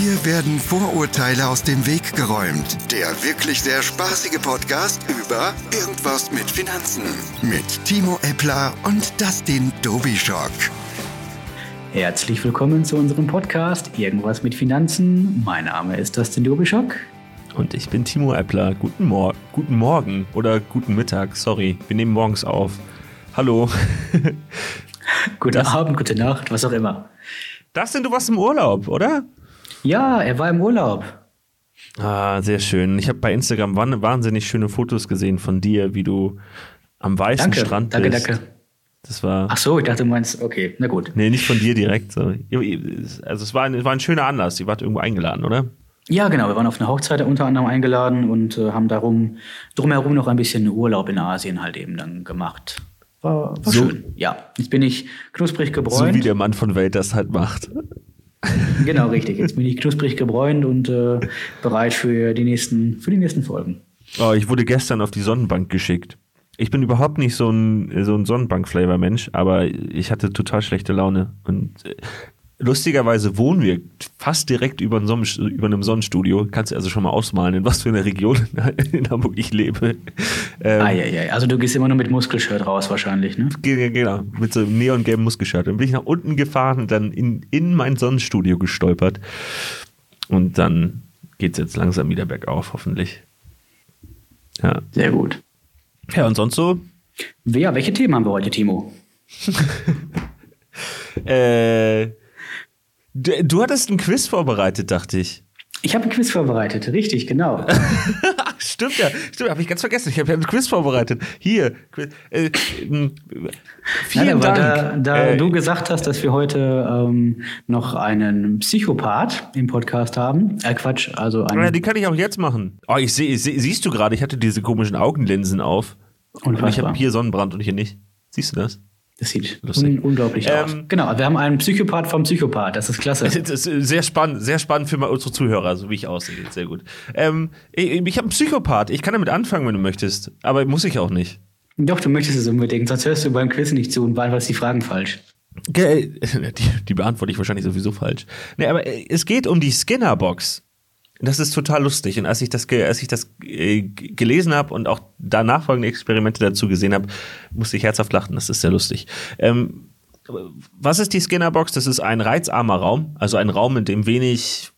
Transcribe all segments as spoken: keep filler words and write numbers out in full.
Hier werden Vorurteile aus dem Weg geräumt. Der wirklich sehr spaßige Podcast über Irgendwas mit Finanzen. Mit Timo Eppler und Dustin Dobischok. Herzlich willkommen zu unserem Podcast Irgendwas mit Finanzen. Mein Name ist Dustin Dobischok. Und ich bin Timo Eppler. Guten, Mor- guten Morgen oder guten Mittag, sorry. Wir nehmen morgens auf. Hallo. Guten das- Abend, gute Nacht, was auch immer. Dustin, du warst im Urlaub, oder? Ja, er war im Urlaub. Ah, sehr schön. Ich habe bei Instagram wahnsinnig schöne Fotos gesehen von dir, wie du am weißen danke, Strand danke, bist. Danke, danke. Das war Ach so, ich dachte, du meinst, okay, na gut. Nee, nicht von dir direkt. Sorry. Also es war ein, war ein schöner Anlass. Ihr wart irgendwo eingeladen, oder? Ja, genau. Wir waren auf eine Hochzeit unter anderem eingeladen und äh, haben darum drumherum noch ein bisschen Urlaub in Asien halt eben dann gemacht. War, war so, schön. Ja, jetzt bin ich knusprig gebräunt. So wie der Mann von Welt das halt macht. Genau, richtig. Jetzt bin ich knusprig gebräunt und äh, bereit für die nächsten, für die nächsten Folgen. Oh, ich wurde gestern auf die Sonnenbank geschickt. Ich bin überhaupt nicht so ein, so ein Sonnenbank-Flavor-Mensch, aber ich hatte total schlechte Laune. Und äh, lustigerweise wohnen wir fast direkt über, Sonnen, über einem Sonnenstudio. Kannst du also schon mal ausmalen, in was für einer Region in Hamburg ich lebe. Ähm, ah, ja, ja. Also du gehst immer nur mit Muskelshirt raus wahrscheinlich, ne? Genau, mit so einem neongelben Muskelshirt. Dann bin ich nach unten gefahren und dann in, in mein Sonnenstudio gestolpert. Und dann geht's jetzt langsam wieder bergauf, hoffentlich. Ja. Sehr gut. Ja, und sonst so? Ja, welche Themen haben wir heute, Timo? äh, du, du hattest ein Quiz vorbereitet, dachte ich. Ich habe ein Quiz vorbereitet, richtig, genau. Stimmt ja, stimmt, habe ich ganz vergessen. Ich habe ein Quiz vorbereitet. Hier. Äh, vielen Nein, Dank. Da, da äh, du gesagt hast, dass wir heute ähm, noch einen Psychopath im Podcast haben. Äh, Quatsch, also einen. Ja, die kann ich auch jetzt machen. Oh, ich sehe, seh, siehst du gerade, ich hatte diese komischen Augenlinsen auf. Unfassbar. Und ich habe hier Sonnenbrand und hier nicht. Siehst du das? Das sieht un- unglaublich ähm, aus. Genau, wir haben einen Psychopath vom Psychopath. Das ist klasse. Das ist sehr spannend, sehr spannend für unsere Zuhörer, so wie ich aussehe. Sehr gut. Ähm, ich ich habe einen Psychopath. Ich kann damit anfangen, wenn du möchtest. Aber muss ich auch nicht. Doch, du möchtest es unbedingt. Sonst hörst du beim Quiz nicht zu und beantwortest die Fragen falsch. Okay. Die, die beantworte ich wahrscheinlich sowieso falsch. Nee, aber es geht um die Skinner-Box. Das ist total lustig. Und als ich das, ge- als ich das äh, g- gelesen habe und auch danach folgende Experimente dazu gesehen habe, musste ich herzhaft lachen. Das ist sehr lustig. Ähm, was ist die Skinner-Box? Das ist ein reizarmer Raum. Also ein Raum, in dem wenig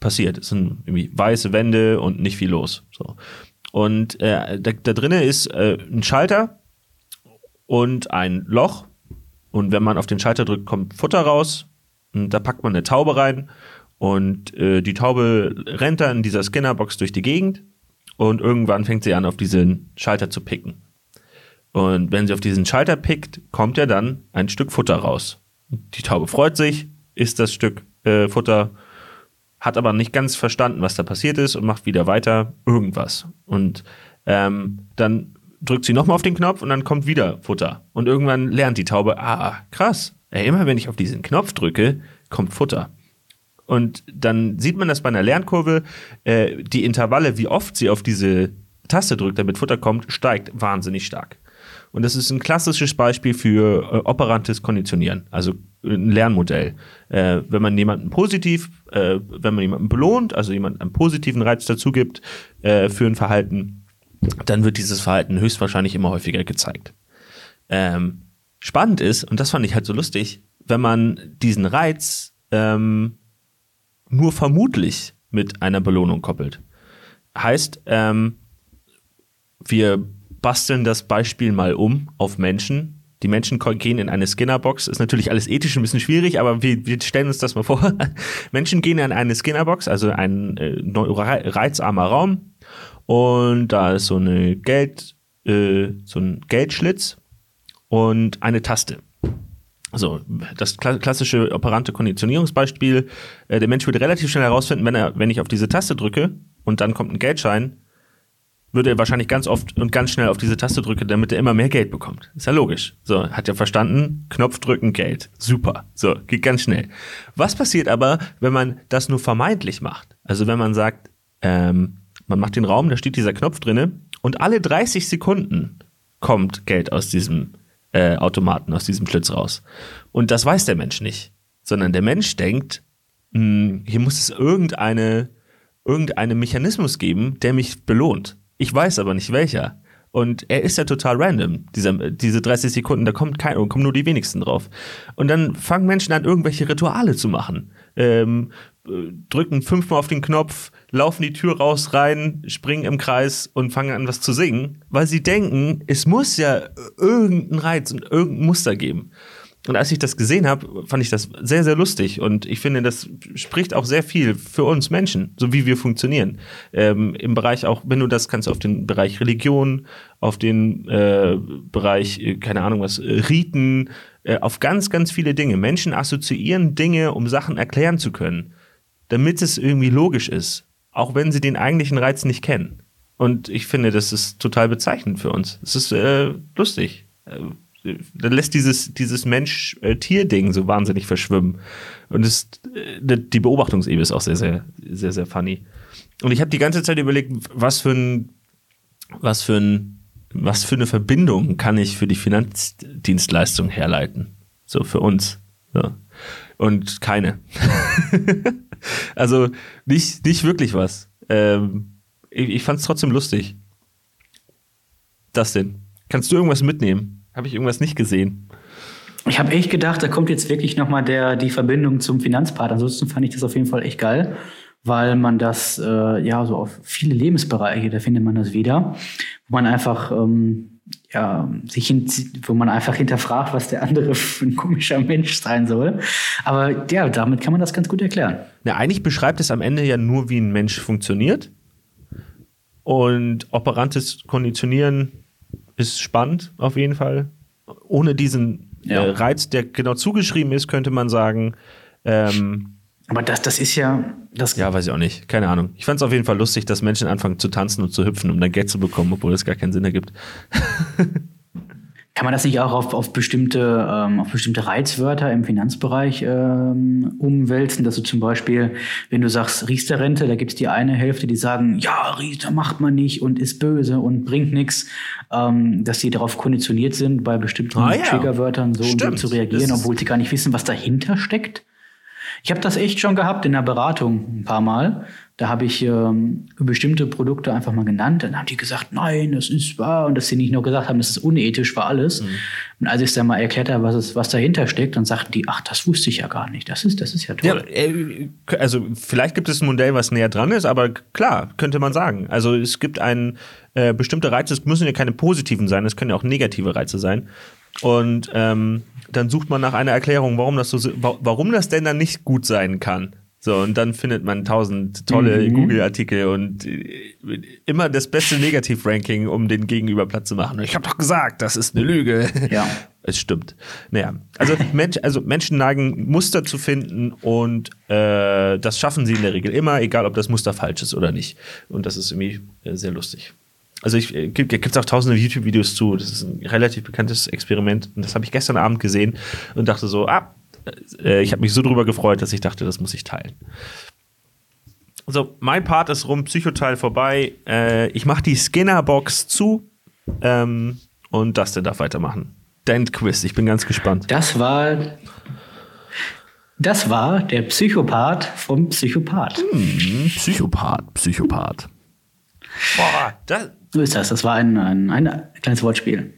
passiert. Es sind irgendwie weiße Wände und nicht viel los. So. Und äh, da, da drinnen ist äh, ein Schalter und ein Loch. Und wenn man auf den Schalter drückt, kommt Futter raus. Und da packt man eine Taube rein. Und äh, die Taube rennt dann in dieser Skinner-Box durch die Gegend und irgendwann fängt sie an, auf diesen Schalter zu picken. Und wenn sie auf diesen Schalter pickt, kommt ja dann ein Stück Futter raus. Die Taube freut sich, isst das Stück äh, Futter, hat aber nicht ganz verstanden, was da passiert ist und macht wieder weiter irgendwas. Und ähm, dann drückt sie nochmal auf den Knopf und dann kommt wieder Futter. Und irgendwann lernt die Taube, ah, krass, ey, immer wenn ich auf diesen Knopf drücke, kommt Futter. Und dann sieht man das bei einer Lernkurve, äh, die Intervalle, wie oft sie auf diese Taste drückt, damit Futter kommt, steigt wahnsinnig stark. Und das ist ein klassisches Beispiel für äh, operantes Konditionieren, also ein Lernmodell. Äh, wenn man jemanden positiv, äh, wenn man jemanden belohnt, also jemanden einen positiven Reiz dazu gibt äh, für ein Verhalten, dann wird dieses Verhalten höchstwahrscheinlich immer häufiger gezeigt. Ähm, spannend ist, und das fand ich halt so lustig, wenn man diesen Reiz ähm, nur vermutlich mit einer Belohnung koppelt. Heißt, ähm, wir basteln das Beispiel mal um auf Menschen. Die Menschen gehen in eine Skinner-Box. Ist natürlich alles ethisch ein bisschen schwierig, aber wir, wir stellen uns das mal vor. Menschen gehen in eine Skinner-Box, also ein äh, reizarmer Raum. Und da ist so, eine Geld, äh, so ein Geldschlitz und eine Taste. Also das klassische operante Konditionierungsbeispiel, äh, der Mensch würde relativ schnell herausfinden, wenn er, wenn ich auf diese Taste drücke und dann kommt ein Geldschein, würde er wahrscheinlich ganz oft und ganz schnell auf diese Taste drücken, damit er immer mehr Geld bekommt. Ist ja logisch. So, hat ja verstanden, Knopf drücken, Geld. Super. So, geht ganz schnell. Was passiert aber, wenn man das nur vermeintlich macht? Also wenn man sagt, ähm, man macht den Raum, da steht dieser Knopf drinne und alle dreißig Sekunden kommt Geld aus diesem Äh, Automaten aus diesem Schlitz raus. Und das weiß der Mensch nicht, sondern der Mensch denkt, mh, hier muss es irgendeine, irgendeinen Mechanismus geben, der mich belohnt. Ich weiß aber nicht welcher. Und er ist ja total random, dieser, diese dreißig Sekunden, da kommt kein, kommen nur die wenigsten drauf. Und dann fangen Menschen an, irgendwelche Rituale zu machen. Ähm, drücken fünfmal auf den Knopf, laufen die Tür raus, rein, springen im Kreis und fangen an, was zu singen, weil sie denken, es muss ja irgendeinen Reiz und irgendein Muster geben. Und als ich das gesehen habe, fand ich das sehr, sehr lustig. Und ich finde, das spricht auch sehr viel für uns Menschen, so wie wir funktionieren. Ähm, im Bereich auch, wenn du das kannst, auf den Bereich Religion, auf den äh, Bereich, äh, keine Ahnung was, äh, Riten, äh, auf ganz, ganz viele Dinge. Menschen assoziieren Dinge, um Sachen erklären zu können, damit es irgendwie logisch ist, auch wenn sie den eigentlichen Reiz nicht kennen. Und ich finde, das ist total bezeichnend für uns. Es ist äh, lustig. Äh, Dann lässt dieses, dieses Mensch-Tier-Ding so wahnsinnig verschwimmen. Und das, die Beobachtungsebene ist auch sehr, sehr, sehr, sehr funny. Und ich habe die ganze Zeit überlegt, was für ein, was für ein, was für eine Verbindung kann ich für die Finanzdienstleistung herleiten? So für uns. Ja. Und keine. Also nicht, nicht wirklich was. Ähm, ich ich fand es trotzdem lustig. Das denn? Kannst du irgendwas mitnehmen? Habe ich irgendwas nicht gesehen? Ich habe echt gedacht, da kommt jetzt wirklich nochmal der, die Verbindung zum Finanzpart. Ansonsten fand ich das auf jeden Fall echt geil, weil man das, äh, ja, so auf viele Lebensbereiche, da findet man das wieder, wo man einfach, ähm, ja, sich hinzieht, wo man einfach hinterfragt, was der andere für ein komischer Mensch sein soll. Aber ja, damit kann man das ganz gut erklären. Na, eigentlich beschreibt es am Ende ja nur, wie ein Mensch funktioniert. Und operantes Konditionieren ist spannend, auf jeden Fall. Ohne diesen ja. äh, Reiz, der genau zugeschrieben ist, könnte man sagen. Ähm, Aber das, das ist ja... Das ja, weiß ich auch nicht. Keine Ahnung. Ich fand es auf jeden Fall lustig, dass Menschen anfangen zu tanzen und zu hüpfen, um dann Geld zu bekommen, obwohl das gar keinen Sinn ergibt. Kann man das nicht auch auf, auf, bestimmte, ähm, auf bestimmte Reizwörter im Finanzbereich ähm, umwälzen? Dass du zum Beispiel, wenn du sagst Riester-Rente, da gibt es die eine Hälfte, die sagen, ja, Riester macht man nicht und ist böse und bringt nichts. Ähm, dass sie darauf konditioniert sind, bei bestimmten ah, ja. Triggerwörtern so Stimmt. und so zu reagieren, obwohl sie gar nicht wissen, was dahinter steckt. Ich habe das echt schon gehabt in der Beratung ein paar Mal. Da habe ich ähm, bestimmte Produkte einfach mal genannt. Dann haben die gesagt, nein, das ist wahr. Und dass sie nicht nur gesagt haben, das ist unethisch, war alles. Mhm. Und als ich es dann mal erklärt habe, was, es, was dahinter steckt, dann sagten die, ach, das wusste ich ja gar nicht. Das ist, das ist ja toll. Ja, also vielleicht gibt es ein Modell, was näher dran ist, aber klar, könnte man sagen. Also es gibt einen, äh, bestimmte Reize, es müssen ja keine positiven sein, es können ja auch negative Reize sein. Und ähm, dann sucht man nach einer Erklärung, warum das so, warum das denn dann nicht gut sein kann. So, und dann findet man tausend tolle mhm. Google-Artikel und immer das beste Negativ-Ranking, um den Gegenüber platt zu machen. Ich habe doch gesagt, das ist eine Lüge. Ja. Es stimmt. Naja, also, Mensch, also Menschen neigen, Muster zu finden und äh, das schaffen sie in der Regel immer, egal ob das Muster falsch ist oder nicht. Und das ist irgendwie äh, sehr lustig. Also ich, äh, gibt es auch tausende YouTube-Videos zu. Das ist ein relativ bekanntes Experiment und das habe ich gestern Abend gesehen und dachte so, ah, ich habe mich so drüber gefreut, dass ich dachte, das muss ich teilen. So, mein Part ist rum, Psychoteil vorbei. Äh, ich mache die Skinner-Box zu ähm, und Dustin darf weitermachen. Dein Quiz, ich bin ganz gespannt. Das war, das war der Psychopath vom Psychopath. Hm, Psychopath, Psychopath. Boah, das, so ist das, das war ein, ein, ein kleines Wortspiel.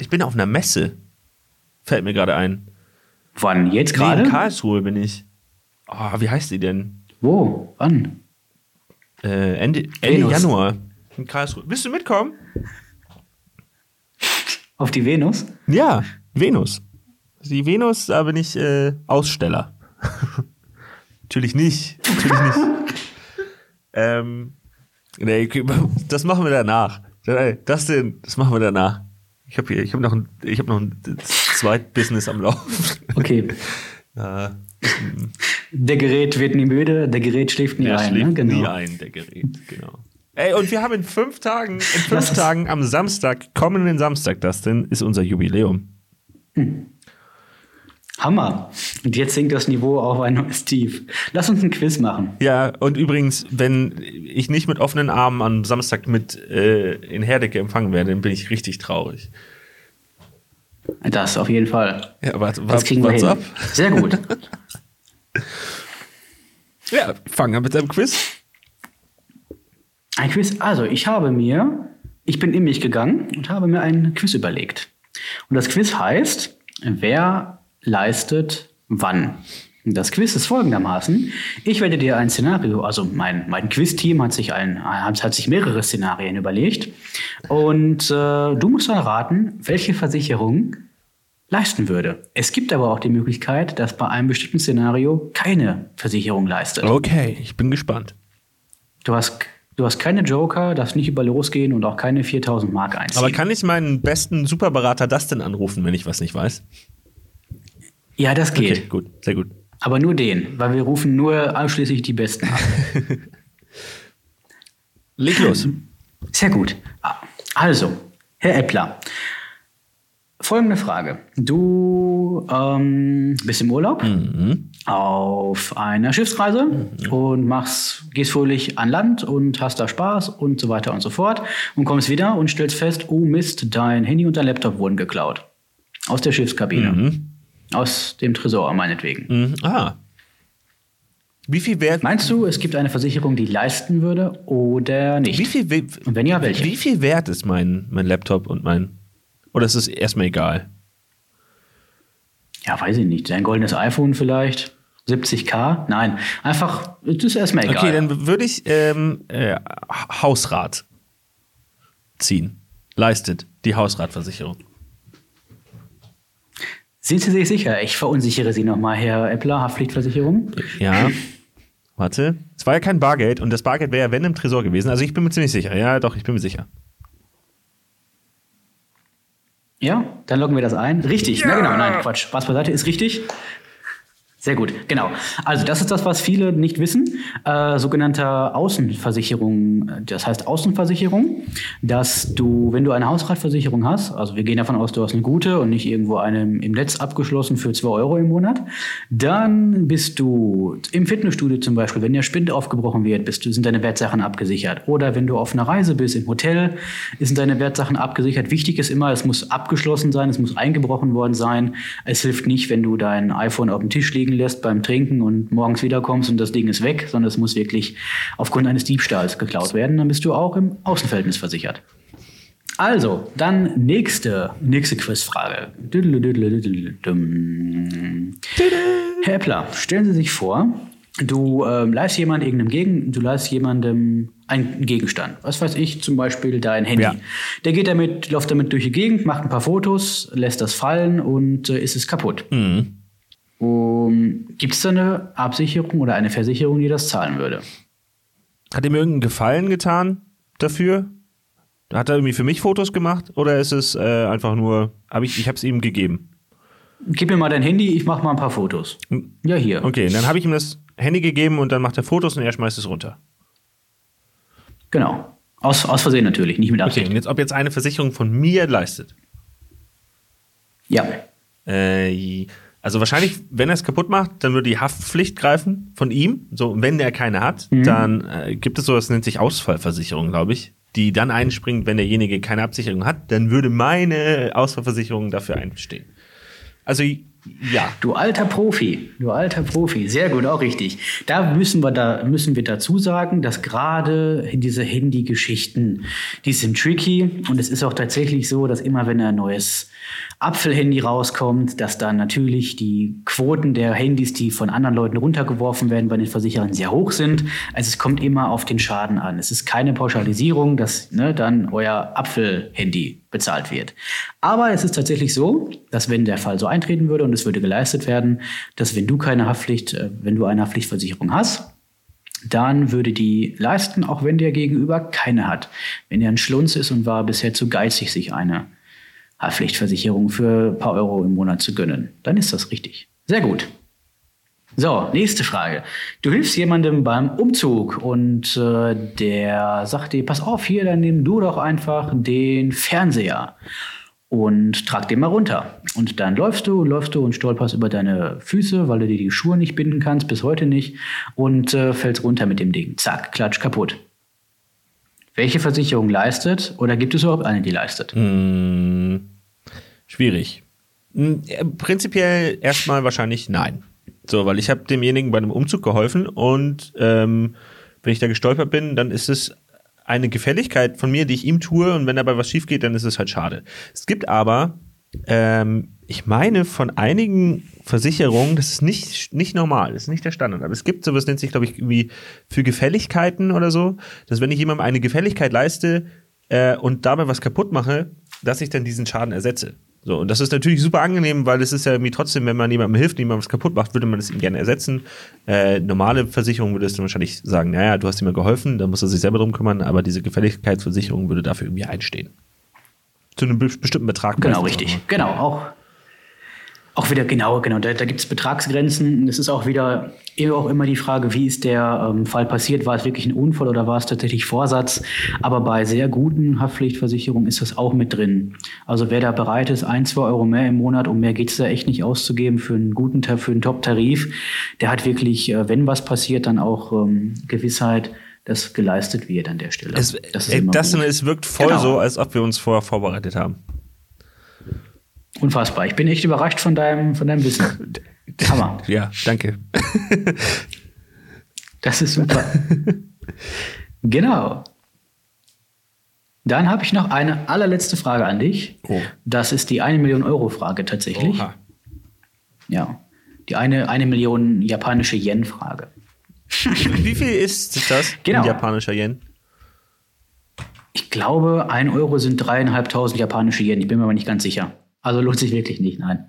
Ich bin auf einer Messe, fällt mir gerade ein. Wann? Jetzt gerade? Nee, in Karlsruhe bin ich. Oh, wie heißt die denn? Wo? Wann? Äh, Ende, Ende Januar. In Karlsruhe. Willst du mitkommen? Auf die Venus? Ja, Venus. Die Venus, da bin ich äh, Aussteller. Natürlich nicht. Natürlich nicht. ähm, nee, das machen wir danach. Das denn, das machen wir danach. Ich habe hab noch ein, ich hab noch ein Zweit-Business am Laufen. Okay. Na, der Gerät wird nie müde, der Gerät schläft nie der ein. Der schläft ne? genau. nie ein, der Gerät, genau. Ey, und wir haben in fünf Tagen, in fünf Tagen am Samstag, kommenden Samstag, das denn, ist unser Jubiläum. Hm. Hammer. Und jetzt sinkt das Niveau auf ein neues Tief. Lass uns ein Quiz machen. Ja, und übrigens, wenn ich nicht mit offenen Armen am Samstag mit äh, in Herdecke empfangen werde, dann bin ich richtig traurig. Das auf jeden Fall. Ja, warte, warte, das kriegen wir hin. Ab? Sehr gut. Ja, fangen wir mit einem Quiz. Ein Quiz. Also, ich habe mir, ich bin in mich gegangen und habe mir einen Quiz überlegt. Und das Quiz heißt, wer leistet wann? Das Quiz ist folgendermaßen. Ich werde dir ein Szenario, also mein, mein Quiz-Team hat sich, ein, hat sich mehrere Szenarien überlegt. Und äh, du musst dann raten, welche Versicherung leisten würde. Es gibt aber auch die Möglichkeit, dass bei einem bestimmten Szenario keine Versicherung leistet. Okay, ich bin gespannt. Du hast, du hast keine Joker, darfst nicht über losgehen und auch keine viertausend Mark einziehen. Aber kann ich meinen besten Superberater Dustin anrufen, wenn ich was nicht weiß? Ja, das geht. Okay, gut, sehr gut. Aber nur den, weil wir rufen nur ausschließlich die Besten ab. Leg los. Sehr gut. Also, Herr Eppler, folgende Frage. Du ähm, bist im Urlaub, mhm, auf einer Schiffsreise, mhm, und machst, gehst fröhlich an Land und hast da Spaß und so weiter und so fort und kommst wieder und stellst fest, oh Mist, dein Handy und dein Laptop wurden geklaut. Aus der Schiffskabine. Mhm. Aus dem Tresor, meinetwegen. Mhm. Ah. Wie viel wert? Meinst du, es gibt eine Versicherung, die leisten würde oder nicht? Wie viel we- und wenn ja, welche? Wie viel wert ist mein, mein Laptop und mein. Oder ist es erstmal egal? Ja, weiß ich nicht. Sein goldenes iPhone vielleicht? siebzigtausend? Nein. Einfach, das ist erstmal egal. Okay, dann würde ich ähm, äh, Hausrat ziehen. Leistet die Hausratversicherung. Sind Sie sich sicher? Ich verunsichere Sie nochmal, Herr Eppler, Haftpflichtversicherung. Ja, warte. Es war ja kein Bargeld und das Bargeld wäre ja, wenn, im Tresor gewesen. Also ich bin mir ziemlich sicher. Ja, doch, ich bin mir sicher. Ja, dann loggen wir das ein. Richtig. Ja. Na genau, nein, Quatsch. Spaß beiseite, ist richtig. Sehr gut, genau. Also das ist das, was viele nicht wissen. Äh, sogenannte Außenversicherung, das heißt Außenversicherung, dass du, wenn du eine Hausratversicherung hast, also wir gehen davon aus, du hast eine gute und nicht irgendwo eine im Netz abgeschlossen für zwei Euro im Monat, dann bist du im Fitnessstudio zum Beispiel, wenn der Spind aufgebrochen wird, bist du, sind deine Wertsachen abgesichert. Oder wenn du auf einer Reise bist, im Hotel, sind deine Wertsachen abgesichert. Wichtig ist immer, es muss abgeschlossen sein, es muss eingebrochen worden sein. Es hilft nicht, wenn du dein iPhone auf dem Tisch liegen lässt beim Trinken und morgens wiederkommst und das Ding ist weg, sondern es muss wirklich aufgrund eines Diebstahls geklaut werden, dann bist du auch im Außenverhältnis versichert. Also, dann nächste, nächste Quizfrage. Herr Eppler, stellen Sie sich vor, du äh, leihst jemand irgendeinem Gegen, du leihst jemandem einen Gegenstand. Was weiß ich, zum Beispiel dein Handy. Ja. Der geht damit, läuft damit durch die Gegend, macht ein paar Fotos, lässt das fallen und äh, ist es kaputt. Mhm. Um, gibt es da eine Absicherung oder eine Versicherung, die das zahlen würde? Hat ihm irgendeinen Gefallen getan dafür? Hat er irgendwie für mich Fotos gemacht? Oder ist es äh, einfach nur, hab ich, ich habe es ihm gegeben? Gib mir mal dein Handy, ich mache mal ein paar Fotos. Hm. Ja, hier. Okay, dann habe ich ihm das Handy gegeben und dann macht er Fotos und er schmeißt es runter. Genau. Aus, aus Versehen natürlich, nicht mit Absicht. Okay, und jetzt, ob jetzt eine Versicherung von mir leistet? Ja. Äh... Also wahrscheinlich, wenn er es kaputt macht, dann würde die Haftpflicht greifen von ihm. So, wenn er keine hat, mhm, dann äh, gibt es so, das nennt sich Ausfallversicherung, glaube ich, die dann einspringt, wenn derjenige keine Absicherung hat, dann würde meine Ausfallversicherung dafür einstehen. Also ja. Du alter Profi, du alter Profi, sehr gut, auch richtig. Da müssen wir, da, müssen wir dazu sagen, dass gerade diese Handy-Geschichten, die sind tricky und es ist auch tatsächlich so, dass immer wenn ein neues Apfel-Handy rauskommt, dass dann natürlich die Quoten der Handys, die von anderen Leuten runtergeworfen werden, bei den Versicherern sehr hoch sind. Also es kommt immer auf den Schaden an. Es ist keine Pauschalisierung, dass ne, dann euer Apfel-Handy bezahlt wird. Aber es ist tatsächlich so, dass wenn der Fall so eintreten würde und es würde geleistet werden, dass wenn du keine Haftpflicht, wenn du eine Haftpflichtversicherung hast, dann würde die leisten, auch wenn der Gegenüber keine hat. Wenn er ein Schlunz ist und war bisher zu geizig, sich eine Haftpflichtversicherung für ein paar Euro im Monat zu gönnen. Dann ist das richtig. Sehr gut. So, nächste Frage. Du hilfst jemandem beim Umzug und äh, der sagt dir, pass auf, hier, dann nimm du doch einfach den Fernseher und trag den mal runter. Und dann läufst du, läufst du und stolperst über deine Füße, weil du dir die Schuhe nicht binden kannst, bis heute nicht, und äh, fällst runter mit dem Ding. Zack, klatsch, kaputt. Welche Versicherung leistet oder gibt es überhaupt eine, die leistet? Hm, schwierig. Prinzipiell erstmal wahrscheinlich nein. So, weil ich habe demjenigen bei einem Umzug geholfen und ähm, wenn ich da gestolpert bin, dann ist es eine Gefälligkeit von mir, die ich ihm tue, und wenn dabei was schief geht, dann ist es halt schade. Es gibt aber, ähm, ich meine von einigen Versicherungen, das ist nicht, nicht normal, das ist nicht der Standard, aber es gibt sowas, nennt sich, glaube ich, irgendwie für Gefälligkeiten oder so, dass wenn ich jemandem eine Gefälligkeit leiste äh, und dabei was kaputt mache, dass ich dann diesen Schaden ersetze. So, und das ist natürlich super angenehm, weil es ist ja irgendwie trotzdem, wenn man jemandem hilft, jemandem was kaputt macht, würde man das ihm gerne ersetzen. Äh, normale Versicherung würde es dann wahrscheinlich sagen, naja, du hast ihm ja geholfen, dann muss er sich selber drum kümmern, aber diese Gefälligkeitsversicherung würde dafür irgendwie einstehen. Zu einem bestimmten Betrag. Genau, richtig. Genau, auch, auch wieder, genau, genau. Da, da gibt es Betragsgrenzen. Es ist auch wieder eben auch immer die Frage, wie ist der ähm, Fall passiert? War es wirklich ein Unfall oder war es tatsächlich Vorsatz? Aber bei sehr guten Haftpflichtversicherungen ist das auch mit drin. Also wer da bereit ist, ein, zwei Euro mehr im Monat, um mehr geht es da echt nicht auszugeben für einen guten, für einen Top-Tarif, der hat wirklich, äh, wenn was passiert, dann auch ähm, Gewissheit, dass geleistet wird an der Stelle. Es, das ist ey, das, es wirkt voll genau so, als ob wir uns vorher vorbereitet haben. Unfassbar. Ich bin echt überrascht von deinem, von deinem Wissen. Hammer. Ja, danke. Das ist super. Genau. Dann habe ich noch eine allerletzte Frage an dich. Oh. Das ist die eine Million Euro Frage tatsächlich. Oha. Ja. Die eine, eine Million japanische Yen-Frage. Wie viel ist das? Genau. Ein japanischer Yen? Ich glaube, ein Euro sind dreieinhalbtausend japanische Yen. Ich bin mir aber nicht ganz sicher. Also lohnt sich wirklich nicht, nein.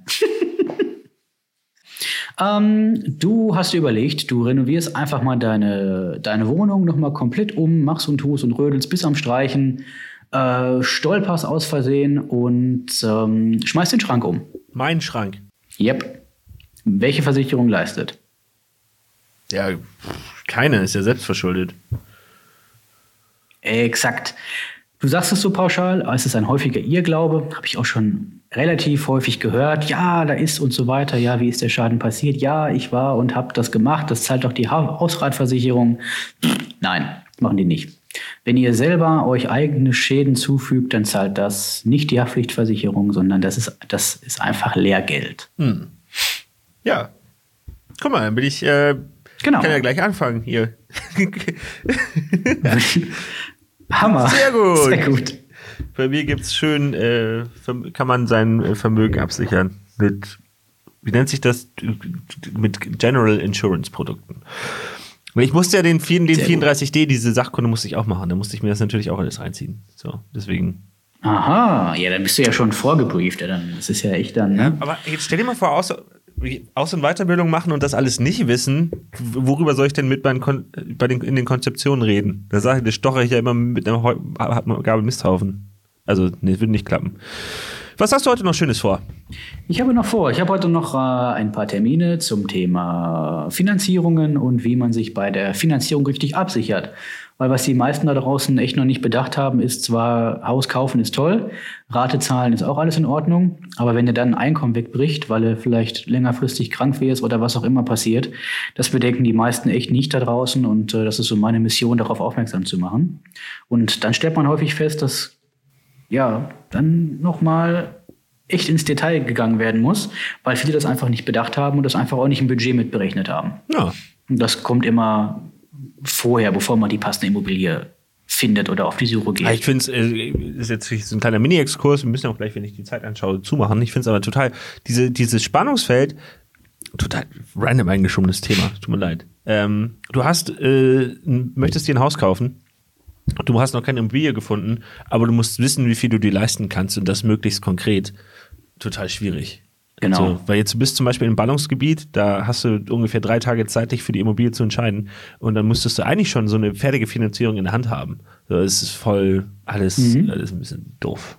ähm, du hast dir überlegt, du renovierst einfach mal deine, deine Wohnung nochmal komplett um, machst und tust und rödelst bis am Streichen, äh, stolperst aus Versehen und ähm, schmeißt den Schrank um. Mein Schrank? Yep. Welche Versicherung leistet? Ja, keine, ist ja selbstverschuldet. Exakt. Du sagst es so pauschal, aber es ist ein häufiger Irrglaube, habe ich auch schon relativ häufig gehört. Ja, da ist und so weiter. Ja, wie ist der Schaden passiert? Ja, ich war und habe das gemacht. Das zahlt doch die Hausratversicherung. Nein, machen die nicht. Wenn ihr selber euch eigene Schäden zufügt, dann zahlt das nicht die Haftpflichtversicherung, sondern das ist, das ist einfach Lehrgeld. Hm. Ja, guck mal, dann bin ich... Äh Genau. Ich kann ja gleich anfangen hier. Hammer. Sehr gut. Sehr gut. Bei mir gibt es schön, äh, kann man sein Vermögen absichern mit, wie nennt sich das, mit General Insurance Produkten. Und ich musste ja den, den vierunddreißig D, diese Sachkunde musste ich auch machen. Da musste ich mir das natürlich auch alles reinziehen. So, deswegen. Aha, ja, dann bist du ja schon vorgebrieft. Ja, dann, das ist ja echt dann. Ne? Aber jetzt stell dir mal vor, außer. Aus- und Weiterbildung machen und das alles nicht wissen, worüber soll ich denn mit meinen Kon- bei den, in den Konzeptionen reden? Da sage ich, das stochere ich ja immer mit einer Heu- Gabelmisthaufen. Also, nee, würde nicht klappen. Was hast du heute noch Schönes vor? Ich habe noch vor. Ich habe heute noch äh, ein paar Termine zum Thema Finanzierungen und wie man sich bei der Finanzierung richtig absichert. Weil was die meisten da draußen echt noch nicht bedacht haben, ist zwar, Haus kaufen ist toll, Rate zahlen ist auch alles in Ordnung, aber wenn dir dann ein Einkommen wegbricht, weil du vielleicht längerfristig krank wirst oder was auch immer passiert, das bedenken die meisten echt nicht da draußen und äh, das ist so meine Mission, darauf aufmerksam zu machen. Und dann stellt man häufig fest, dass ja dann nochmal echt ins Detail gegangen werden muss, weil viele das einfach nicht bedacht haben und das einfach auch nicht im Budget mitberechnet haben. Ja. Und das kommt immer... vorher, bevor man die passende Immobilie findet oder auf die Suche geht. Ich finde es, ist jetzt so ein kleiner Mini-Exkurs, wir müssen auch gleich, wenn ich die Zeit anschaue, zumachen. Ich finde es aber total, diese, dieses Spannungsfeld, total random eingeschobenes Thema, tut mir leid. Ähm, du hast, äh, möchtest dir ein Haus kaufen, du hast noch keine Immobilie gefunden, aber du musst wissen, wie viel du dir leisten kannst und das möglichst konkret. Total schwierig. Genau. So, weil jetzt, du bist zum Beispiel im Ballungsgebiet, da hast du ungefähr drei Tage Zeit, dich für die Immobilie zu entscheiden und dann müsstest du eigentlich schon so eine fertige Finanzierung in der Hand haben. So, das ist voll alles, mhm. alles ein bisschen doof.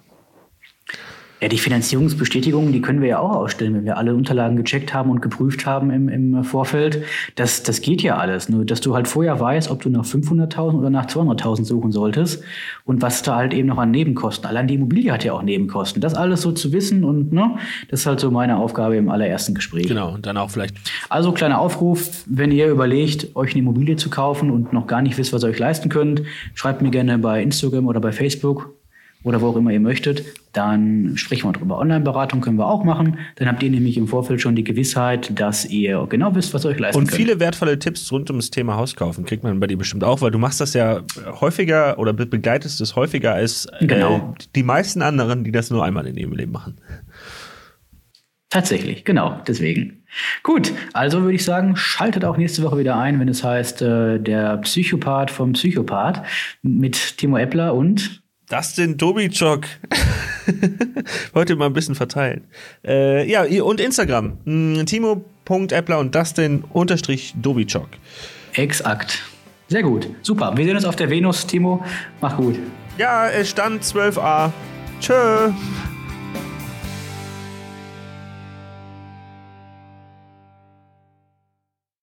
Ja, die Finanzierungsbestätigungen, die können wir ja auch ausstellen, wenn wir alle Unterlagen gecheckt haben und geprüft haben im, im Vorfeld. Das, das geht ja alles, nur dass du halt vorher weißt, ob du nach fünfhunderttausend oder nach zweihunderttausend suchen solltest und was da halt eben noch an Nebenkosten. Allein die Immobilie hat ja auch Nebenkosten. Das alles so zu wissen und ne, das ist halt so meine Aufgabe im allerersten Gespräch. Genau, und dann auch vielleicht. Also kleiner Aufruf, wenn ihr überlegt, euch eine Immobilie zu kaufen und noch gar nicht wisst, was ihr euch leisten könnt, schreibt mir gerne bei Instagram oder bei Facebook. oder wo auch immer ihr möchtet, dann sprechen wir drüber. Online-Beratung können wir auch machen. Dann habt ihr nämlich im Vorfeld schon die Gewissheit, dass ihr genau wisst, was euch leisten könnt. Und viele wertvolle Tipps rund ums Thema Hauskaufen kriegt man bei dir bestimmt auch, weil du machst das ja häufiger oder begleitest es häufiger als äh, genau. die meisten anderen, die das nur einmal in ihrem Leben machen. Tatsächlich, genau, deswegen. Gut, also würde ich sagen, schaltet auch nächste Woche wieder ein, wenn es heißt, äh, der Psychopath vom Psychopath mit Timo Eppler und Dustin Dobischok. Heute mal ein bisschen verteilen. Äh, ja, und Instagram. Timo Punkt Eppler und Dustin Dobischok. Exakt. Sehr gut, super. Wir sehen uns auf der Venus, Timo. Mach gut. Ja, Stand zwölf a. Tschö.